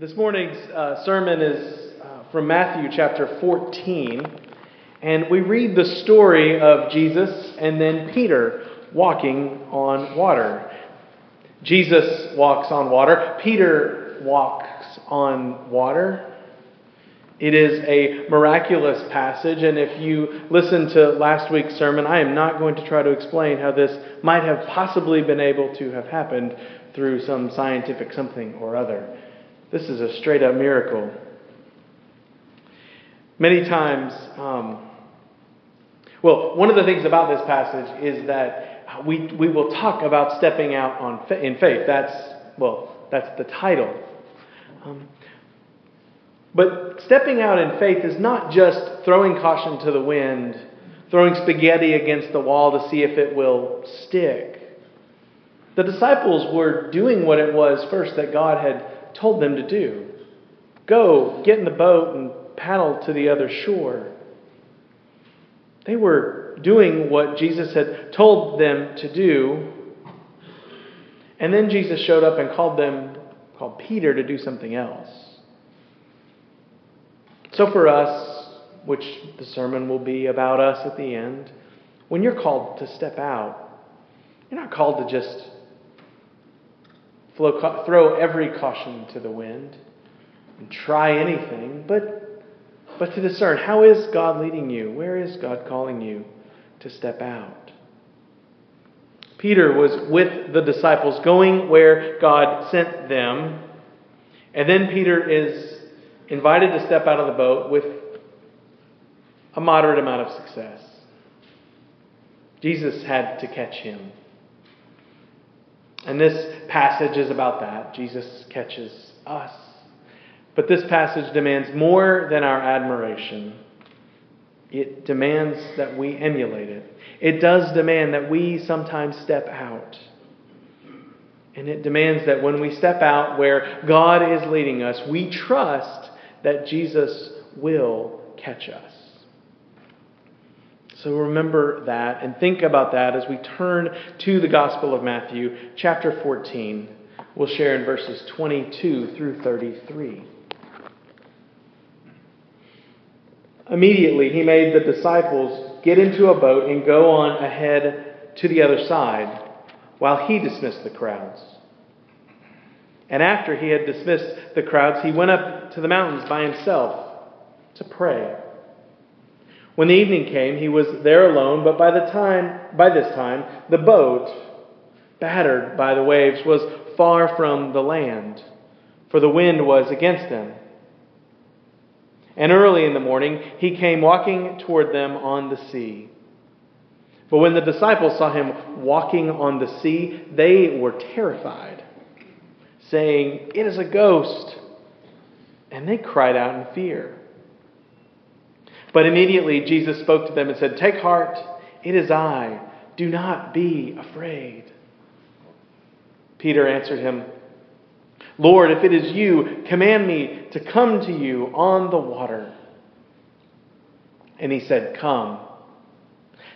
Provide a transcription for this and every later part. This morning's sermon is from Matthew chapter 14, and we read the story of Jesus and then Peter walking on water. Jesus walks on water. Peter walks on water. It is a miraculous passage, and if you listen to last week's sermon, I am not going to try to explain how this might have possibly been able to have happened through some scientific something or other. This is a straight-up miracle. Many times, one of the things about this passage is that we will talk about stepping out in faith. That's the title. But stepping out in faith is not just throwing caution to the wind, throwing spaghetti against the wall to see if it will stick. The disciples were doing what it was first that God had told them to do. Go, get in the boat, and paddle to the other shore. They were doing what Jesus had told them to do. And then Jesus showed up and called Peter to do something else. So for us, which the sermon will be about us at the end, when you're called to step out, you're not called to just throw every caution to the wind and try anything, but to discern, how is God leading you? Where is God calling you to step out? Peter was with the disciples, going where God sent them, and then Peter is invited to step out of the boat with a moderate amount of success. Jesus had to catch him. And this passage is about that. Jesus catches us. But this passage demands more than our admiration. It demands that we emulate it. It does demand that we sometimes step out. And it demands that when we step out where God is leading us, we trust that Jesus will catch us. So remember that and think about that as we turn to the Gospel of Matthew, chapter 14. We'll share in verses 22 through 33. Immediately he made the disciples get into a boat and go on ahead to the other side while he dismissed the crowds. And after he had dismissed the crowds, he went up to the mountains by himself to pray. When the evening came, he was there alone, but by this time, the boat, battered by the waves, was far from the land, for the wind was against them. And early in the morning, he came walking toward them on the sea. But when the disciples saw him walking on the sea, they were terrified, saying, "It is a ghost." And they cried out in fear. But immediately Jesus spoke to them and said, "Take heart, it is I. Do not be afraid." Peter answered him, "Lord, if it is you, command me to come to you on the water." And he said, "Come."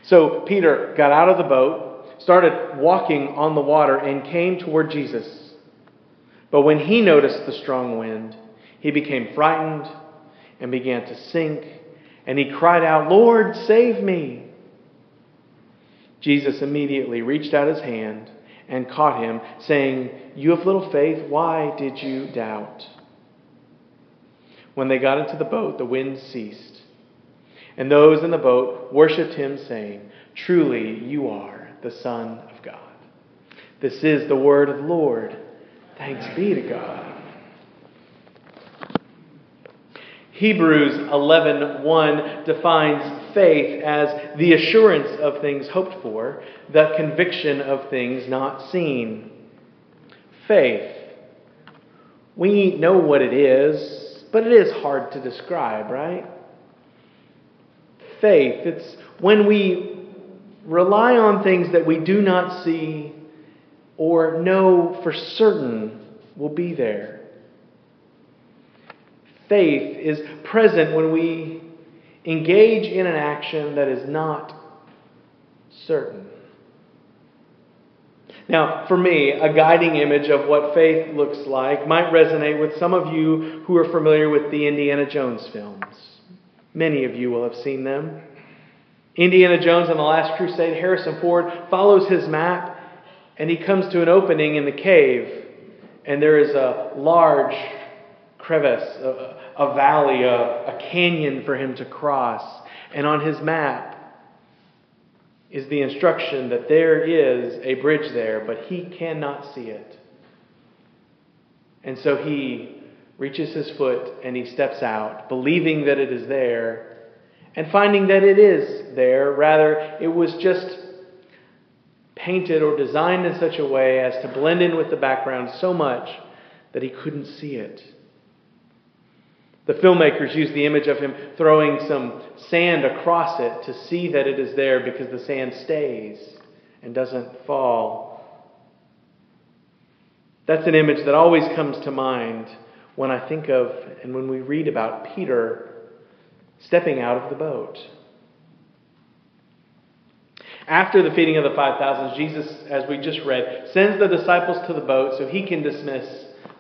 So Peter got out of the boat, started walking on the water, and came toward Jesus. But when he noticed the strong wind, he became frightened and began to sink. And he cried out, "Lord, save me." Jesus immediately reached out his hand and caught him, saying, "You have little faith, why did you doubt?" When they got into the boat, the wind ceased. And those in the boat worshipped him, saying, "Truly you are the Son of God." This is the word of the Lord. Thanks be to God. Hebrews 11:1 defines faith as the assurance of things hoped for, the conviction of things not seen. Faith. We know what it is, but it is hard to describe, right? Faith. It's when we rely on things that we do not see or know for certain will be there. Faith is present when we engage in an action that is not certain. Now, for me, a guiding image of what faith looks like might resonate with some of you who are familiar with the Indiana Jones films. Many of you will have seen them. Indiana Jones and the Last Crusade, Harrison Ford follows his map, and he comes to an opening in the cave, and there is a large crevice, a valley, a canyon for him to cross. And on his map is the instruction that there is a bridge there, but he cannot see it. And so he reaches his foot and he steps out, believing that it is there, and finding that it is there. Rather, it was just painted or designed in such a way as to blend in with the background so much that he couldn't see it. The filmmakers use the image of him throwing some sand across it to see that it is there, because the sand stays and doesn't fall. That's an image that always comes to mind when I think of and when we read about Peter stepping out of the boat. After the feeding of the 5,000, Jesus, as we just read, sends the disciples to the boat so he can dismiss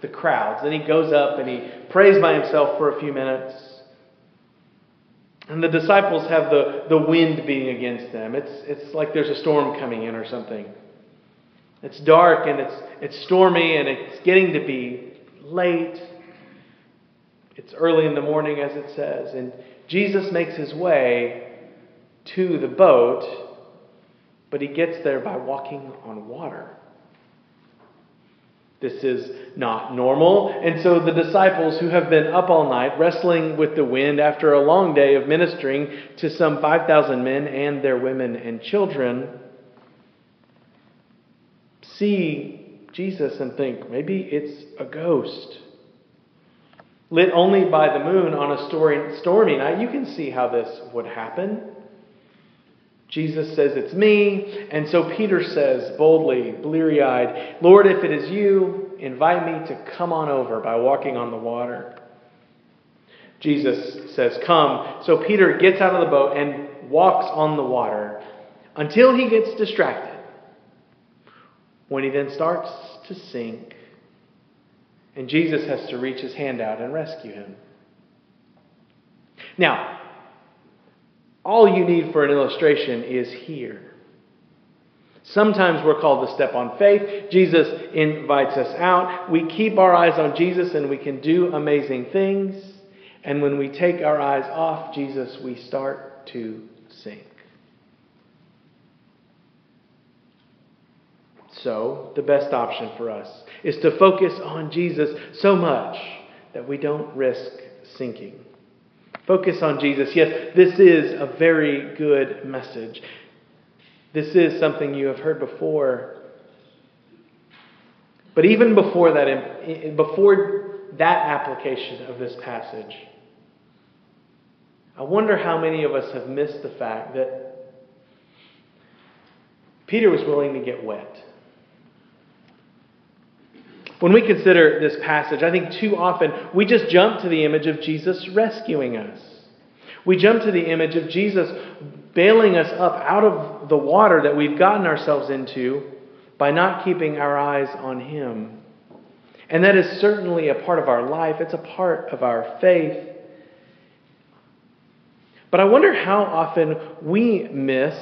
the crowds. Then he goes up and he prays by himself for a few minutes. And the disciples have the wind beating against them. It's like there's a storm coming in or something. It's dark and it's stormy and it's getting to be late. It's early in the morning, as it says. And Jesus makes his way to the boat, but he gets there by walking on water. This is not normal. And so the disciples, who have been up all night wrestling with the wind after a long day of ministering to some 5,000 men and their women and children, see Jesus and think, maybe it's a ghost. Lit only by the moon on a stormy night, you can see how this would happen. Jesus says, it's me. And so Peter says boldly, bleary-eyed, Lord, if it is you, invite me to come on over by walking on the water. Jesus says, come. So Peter gets out of the boat and walks on the water until he gets distracted, when he then starts to sink. And Jesus has to reach his hand out and rescue him. Now, all you need for an illustration is here. Sometimes we're called to step on faith. Jesus invites us out. We keep our eyes on Jesus and we can do amazing things. And when we take our eyes off Jesus, we start to sink. So, the best option for us is to focus on Jesus so much that we don't risk sinking. Focus on Jesus. Yes, this is a very good message. This is something you have heard before. But even before that application of this passage, I wonder how many of us have missed the fact that Peter was willing to get wet. When we consider this passage, I think too often we just jump to the image of Jesus rescuing us. We jump to the image of Jesus bailing us up out of the water that we've gotten ourselves into by not keeping our eyes on him. And that is certainly a part of our life. It's a part of our faith. But I wonder how often we miss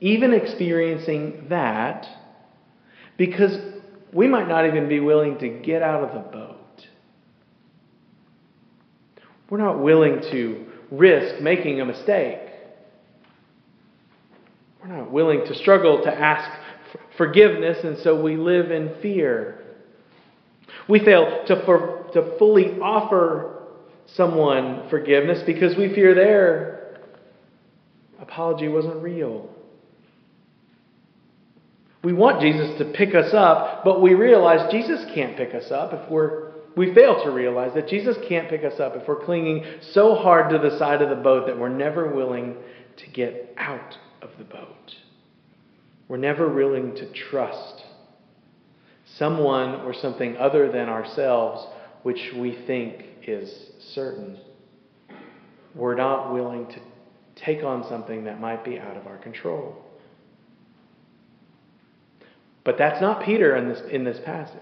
even experiencing that, because we might not even be willing to get out of the boat. We're not willing to risk making a mistake. We're not willing to struggle to ask forgiveness, and so we live in fear. We fail to fully offer someone forgiveness because we fear their apology wasn't real. We want Jesus to pick us up, but we realize Jesus can't pick us up if we fail to realize that Jesus can't pick us up if we're clinging so hard to the side of the boat that we're never willing to get out of the boat. We're never willing to trust someone or something other than ourselves, which we think is certain. We're not willing to take on something that might be out of our control. But that's not Peter in this passage.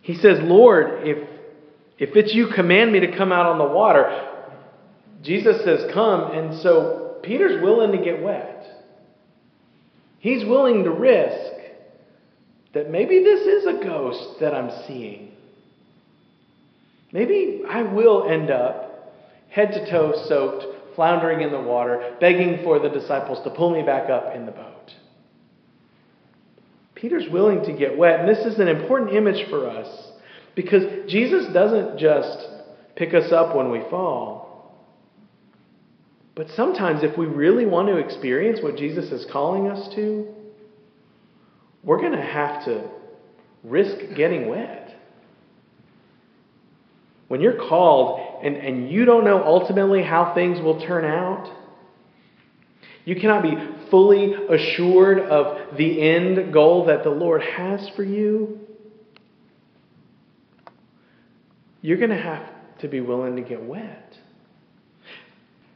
He says, Lord, if it's you, command me to come out on the water. Jesus says, come. And so Peter's willing to get wet. He's willing to risk that maybe this is a ghost that I'm seeing. Maybe I will end up head to toe soaked, floundering in the water, begging for the disciples to pull me back up in the boat. Peter's willing to get wet. And this is an important image for us because Jesus doesn't just pick us up when we fall. But sometimes if we really want to experience what Jesus is calling us to, we're going to have to risk getting wet. When you're called and you don't know ultimately how things will turn out, you cannot be fully assured of the end goal that the Lord has for you. You're going to have to be willing to get wet.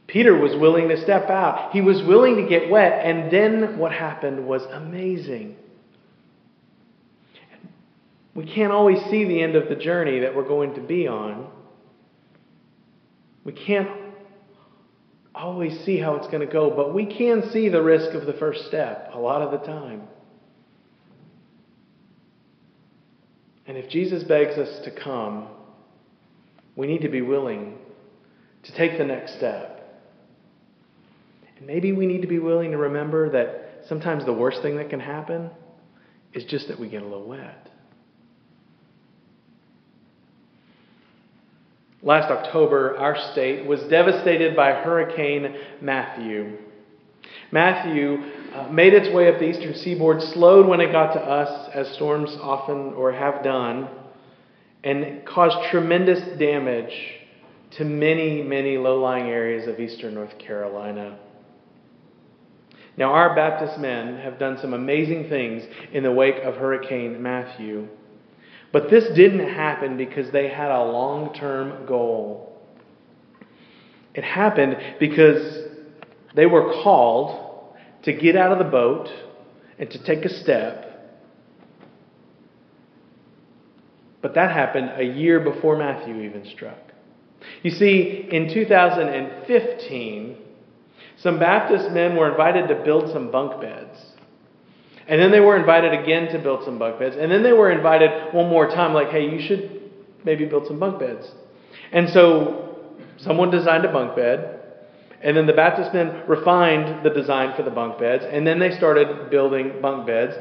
Peter was willing to step out. He was willing to get wet. And then what happened was amazing. We can't always see the end of the journey that we're going to be on. We can't always see how it's going to go, but we can see the risk of the first step a lot of the time. And if Jesus begs us to come, we need to be willing to take the next step. And maybe we need to be willing to remember that sometimes the worst thing that can happen is just that we get a little wet. Last October, our state was devastated by Hurricane Matthew. Matthew made its way up the eastern seaboard, slowed when it got to us, as storms often or have done, and caused tremendous damage to many, many low-lying areas of eastern North Carolina. Now, our Baptist men have done some amazing things in the wake of Hurricane Matthew. But this didn't happen because they had a long-term goal. It happened because they were called to get out of the boat and to take a step. But that happened a year before Matthew even struck. You see, in 2015, some Baptist men were invited to build some bunk beds. And then they were invited again to build some bunk beds. And then they were invited one more time, like, hey, you should maybe build some bunk beds. And so someone designed a bunk bed. And then the Baptist men refined the design for the bunk beds. And then they started building bunk beds.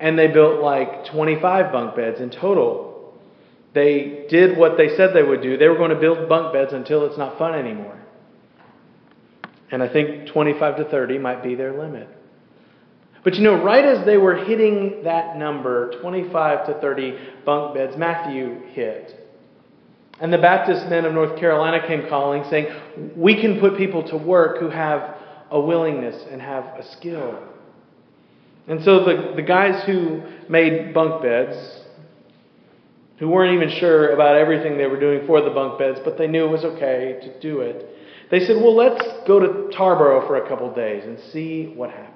And they built like 25 bunk beds in total. They did what they said they would do. They were going to build bunk beds until it's not fun anymore. And I think 25 to 30 might be their limit. But you know, right as they were hitting that number, 25 to 30 bunk beds, Matthew hit. And the Baptist men of North Carolina came calling, saying, we can put people to work who have a willingness and have a skill. And so the guys who made bunk beds, who weren't even sure about everything they were doing for the bunk beds, but they knew it was okay to do it, they said, well, let's go to Tarboro for a couple days and see what happens.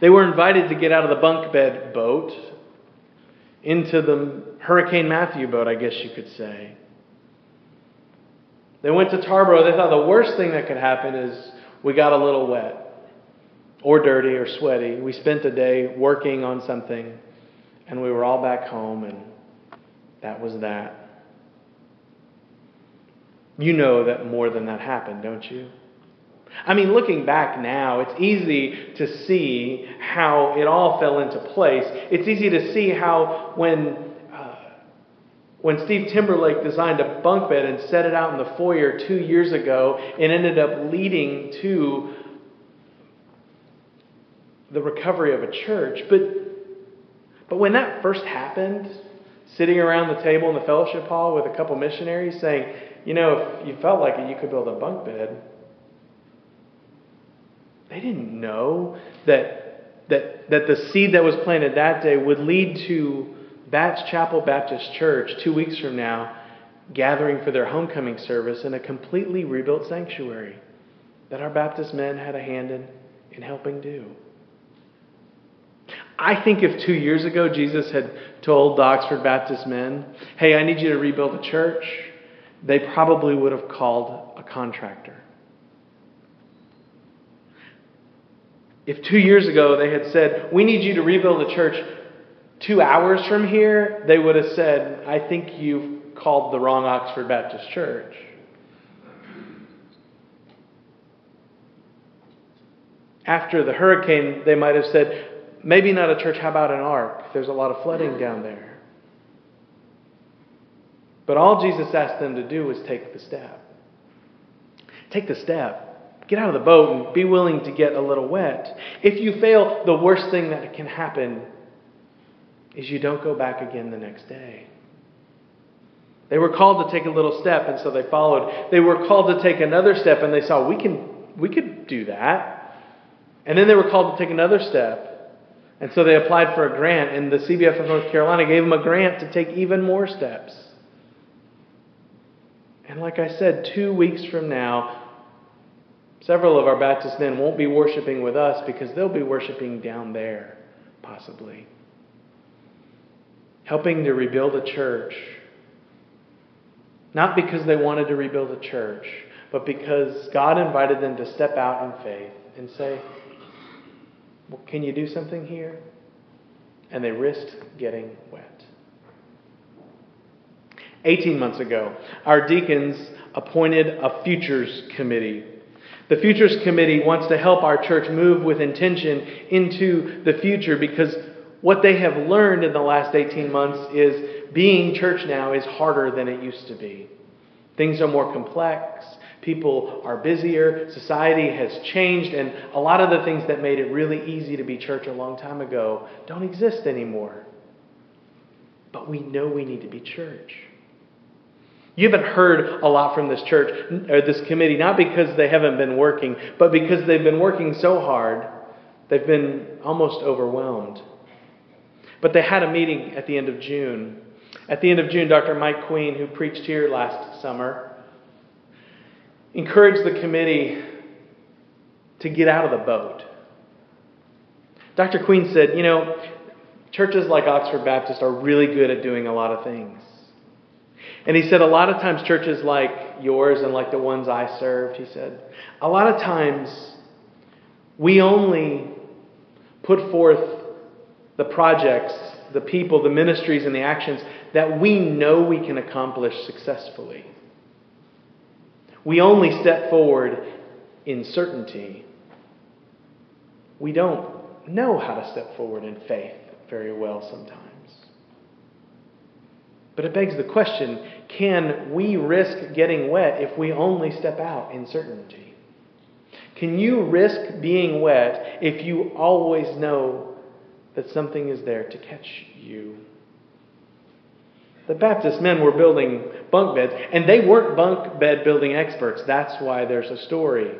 They were invited to get out of the bunk bed boat into the Hurricane Matthew boat, I guess you could say. They went to Tarboro. They thought the worst thing that could happen is we got a little wet or dirty or sweaty. We spent a day working on something and we were all back home and that was that. You know that more than that happened, don't you? I mean, looking back now, it's easy to see how it all fell into place. It's easy to see how when Steve Timberlake designed a bunk bed and set it out in the foyer 2 years ago, it ended up leading to the recovery of a church. But when that first happened, sitting around the table in the fellowship hall with a couple missionaries saying, you know, if you felt like it, you could build a bunk bed. They didn't know that the seed that was planted that day would lead to Batch Chapel Baptist Church 2 weeks from now gathering for their homecoming service in a completely rebuilt sanctuary that our Baptist men had a hand in helping do. I think if 2 years ago Jesus had told the Oxford Baptist men, hey, I need you to rebuild a church, they probably would have called a contractor. If 2 years ago they had said, we need you to rebuild a church 2 hours from here, they would have said, I think you've called the wrong Oxford Baptist Church. After the hurricane, they might have said, maybe not a church, how about an ark? There's a lot of flooding down there. But all Jesus asked them to do was take the step. Take the step. Get out of the boat and be willing to get a little wet. If you fail, the worst thing that can happen is you don't go back again the next day. They were called to take a little step, and so they followed. They were called to take another step, and they saw, we could do that. And then they were called to take another step, and so they applied for a grant, and the CBF of North Carolina gave them a grant to take even more steps. And like I said, 2 weeks from now, several of our Baptist men won't be worshiping with us because they'll be worshiping down there, possibly. Helping to rebuild a church. Not because they wanted to rebuild a church, but because God invited them to step out in faith and say, well, can you do something here? And they risked getting wet. 18 months ago, our deacons appointed a futures committee. The Futures Committee wants to help our church move with intention into the future, because what they have learned in the last 18 months is being church now is harder than it used to be. Things are more complex. People are busier. Society has changed. And a lot of the things that made it really easy to be church a long time ago don't exist anymore. But we know we need to be church. You haven't heard a lot from this church or this committee, not because they haven't been working, but because they've been working so hard, they've been almost overwhelmed. But they had a meeting at the end of June. At the end of June, Dr. Mike Queen, who preached here last summer, encouraged the committee to get out of the boat. Dr. Queen said, you know, churches like Oxford Baptist are really good at doing a lot of things. And he said, a lot of times churches like yours and like the ones I served, he said, a lot of times we only put forth the projects, the people, the ministries, and the actions that we know we can accomplish successfully. We only step forward in certainty. We don't know how to step forward in faith very well sometimes. But it begs the question, can we risk getting wet if we only step out in certainty? Can you risk being wet if you always know that something is there to catch you? The Baptist men were building bunk beds, and they weren't bunk bed building experts. That's why there's a story.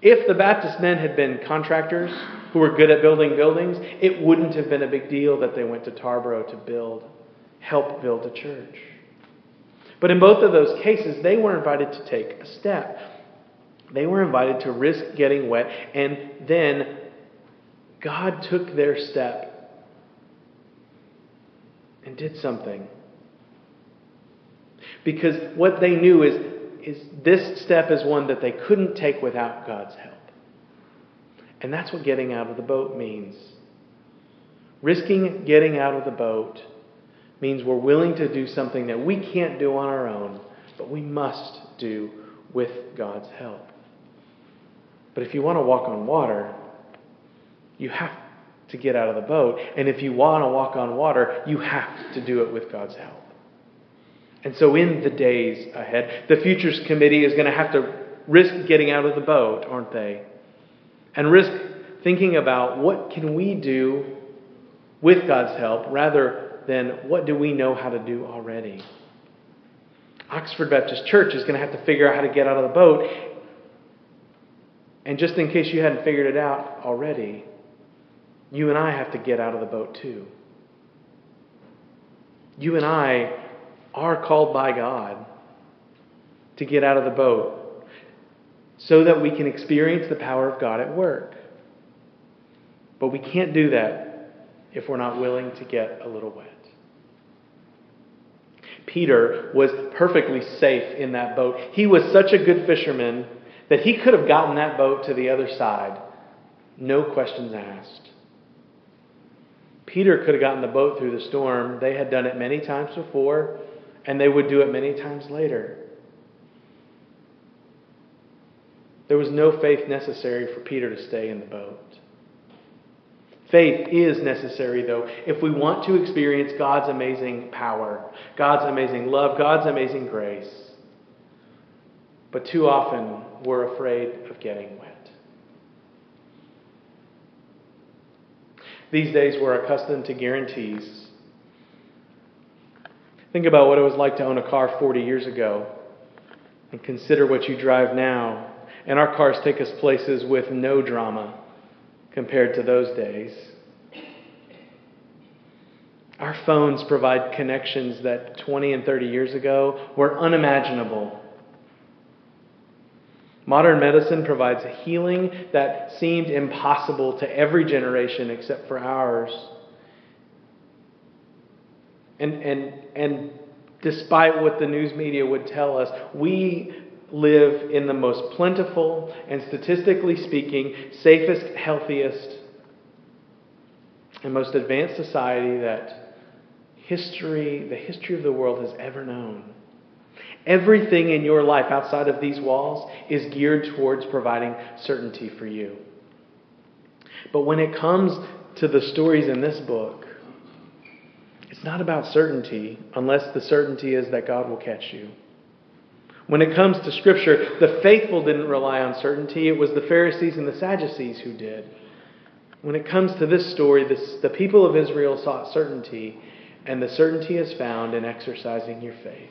If the Baptist men had been contractors who were good at building buildings, it wouldn't have been a big deal that they went to Tarboro to help build a church. But in both of those cases, they were invited to take a step. They were invited to risk getting wet, and then God took their step and did something. Because what they knew is this step is one that they couldn't take without God's help. And that's what getting out of the boat means. Risking getting out of the boat means we're willing to do something that we can't do on our own, but we must do with God's help. But if you want to walk on water, you have to get out of the boat. And if you want to walk on water, you have to do it with God's help. And so in the days ahead, the Futures Committee is going to have to risk getting out of the boat, aren't they? And risk thinking about what can we do with God's help rather than what do we know how to do already. Oxford Baptist Church is going to have to figure out how to get out of the boat. And just in case you hadn't figured it out already, you and I have to get out of the boat too. You and I are called by God to get out of the boat, so that we can experience the power of God at work. But we can't do that if we're not willing to get a little wet. Peter was perfectly safe in that boat. He was such a good fisherman that he could have gotten that boat to the other side, no questions asked. Peter could have gotten the boat through the storm. They had done it many times before, and they would do it many times later. There was no faith necessary for Peter to stay in the boat. Faith is necessary, though, if we want to experience God's amazing power, God's amazing love, God's amazing grace. But too often, we're afraid of getting wet. These days, we're accustomed to guarantees. Think about what it was like to own a car 40 years ago and consider what you drive now. And our cars take us places with no drama compared to those days. Our phones provide connections that 20 and 30 years ago were unimaginable. Modern medicine provides a healing that seemed impossible to every generation except for ours. And despite what the news media would tell us, we live in the most plentiful and statistically speaking, safest, healthiest, and most advanced society that the history of the world has ever known. Everything in your life outside of these walls is geared towards providing certainty for you. But when it comes to the stories in this book, it's not about certainty unless the certainty is that God will catch you. When it comes to Scripture, the faithful didn't rely on certainty. It was the Pharisees and the Sadducees who did. When it comes to this story, the people of Israel sought certainty, and the certainty is found in exercising your faith.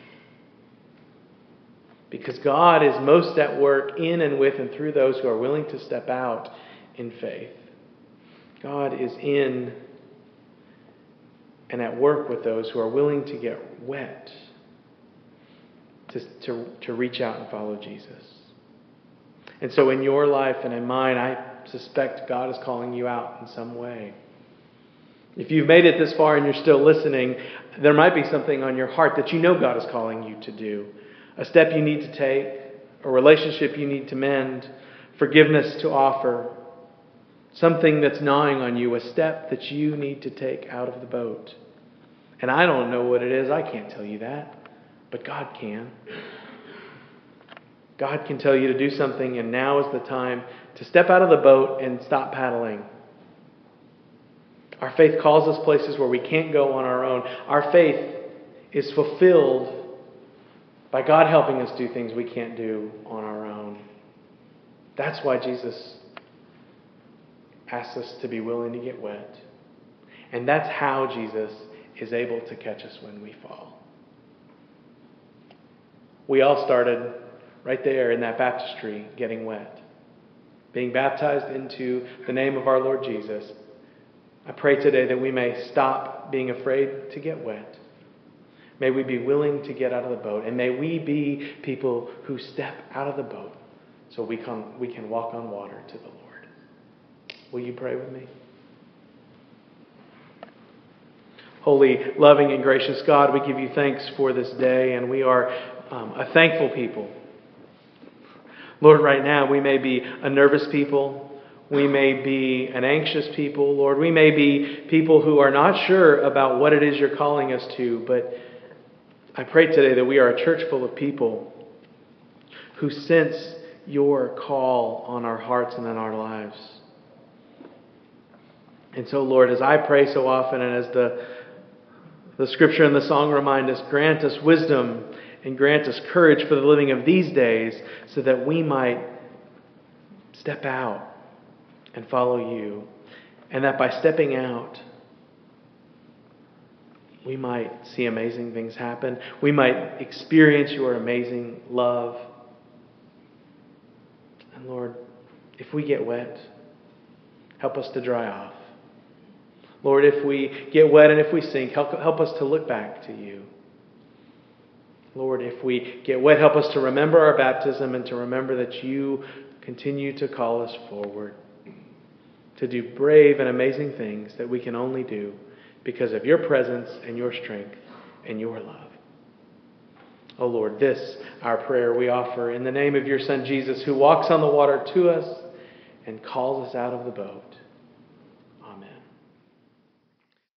Because God is most at work in and with and through those who are willing to step out in faith. God is in and at work with those who are willing to get wet to reach out and follow Jesus. And so in your life and in mine, I suspect God is calling you out in some way. If you've made it this far and you're still listening, there might be something on your heart that you know God is calling you to do. A step you need to take, a relationship you need to mend, forgiveness to offer, something that's gnawing on you, a step that you need to take out of the boat. And I don't know what it is. I can't tell you that. But God can. God can tell you to do something, and now is the time to step out of the boat and stop paddling. Our faith calls us places where we can't go on our own. Our faith is fulfilled by God helping us do things we can't do on our own. That's why Jesus asks us to be willing to get wet. And that's how Jesus is able to catch us when we fall. We all started right there in that baptistry getting wet, being baptized into the name of our Lord Jesus. I pray today that we may stop being afraid to get wet. May we be willing to get out of the boat. And may we be people who step out of the boat so we can walk on water to the Lord. Will you pray with me? Holy, loving, and gracious God, we give you thanks for this day. And we are a thankful people. Lord, right now we may be a nervous people. We may be an anxious people. Lord, we may be people who are not sure about what it is you're calling us to, but I pray today that we are a church full of people who sense your call on our hearts and in our lives. And so, Lord, as I pray so often and as the Scripture and the song remind us, grant us wisdom and grant us courage for the living of these days so that we might step out and follow you. And that by stepping out, we might see amazing things happen. We might experience your amazing love. And Lord, if we get wet, help us to dry off. Lord, if we get wet and if we sink, help us to look back to you. Lord, if we get wet, help us to remember our baptism and to remember that you continue to call us forward. to do brave and amazing things that we can only do because of your presence and your strength and your love. Oh Lord, this, our prayer, we offer in the name of your Son, Jesus, who walks on the water to us and calls us out of the boat.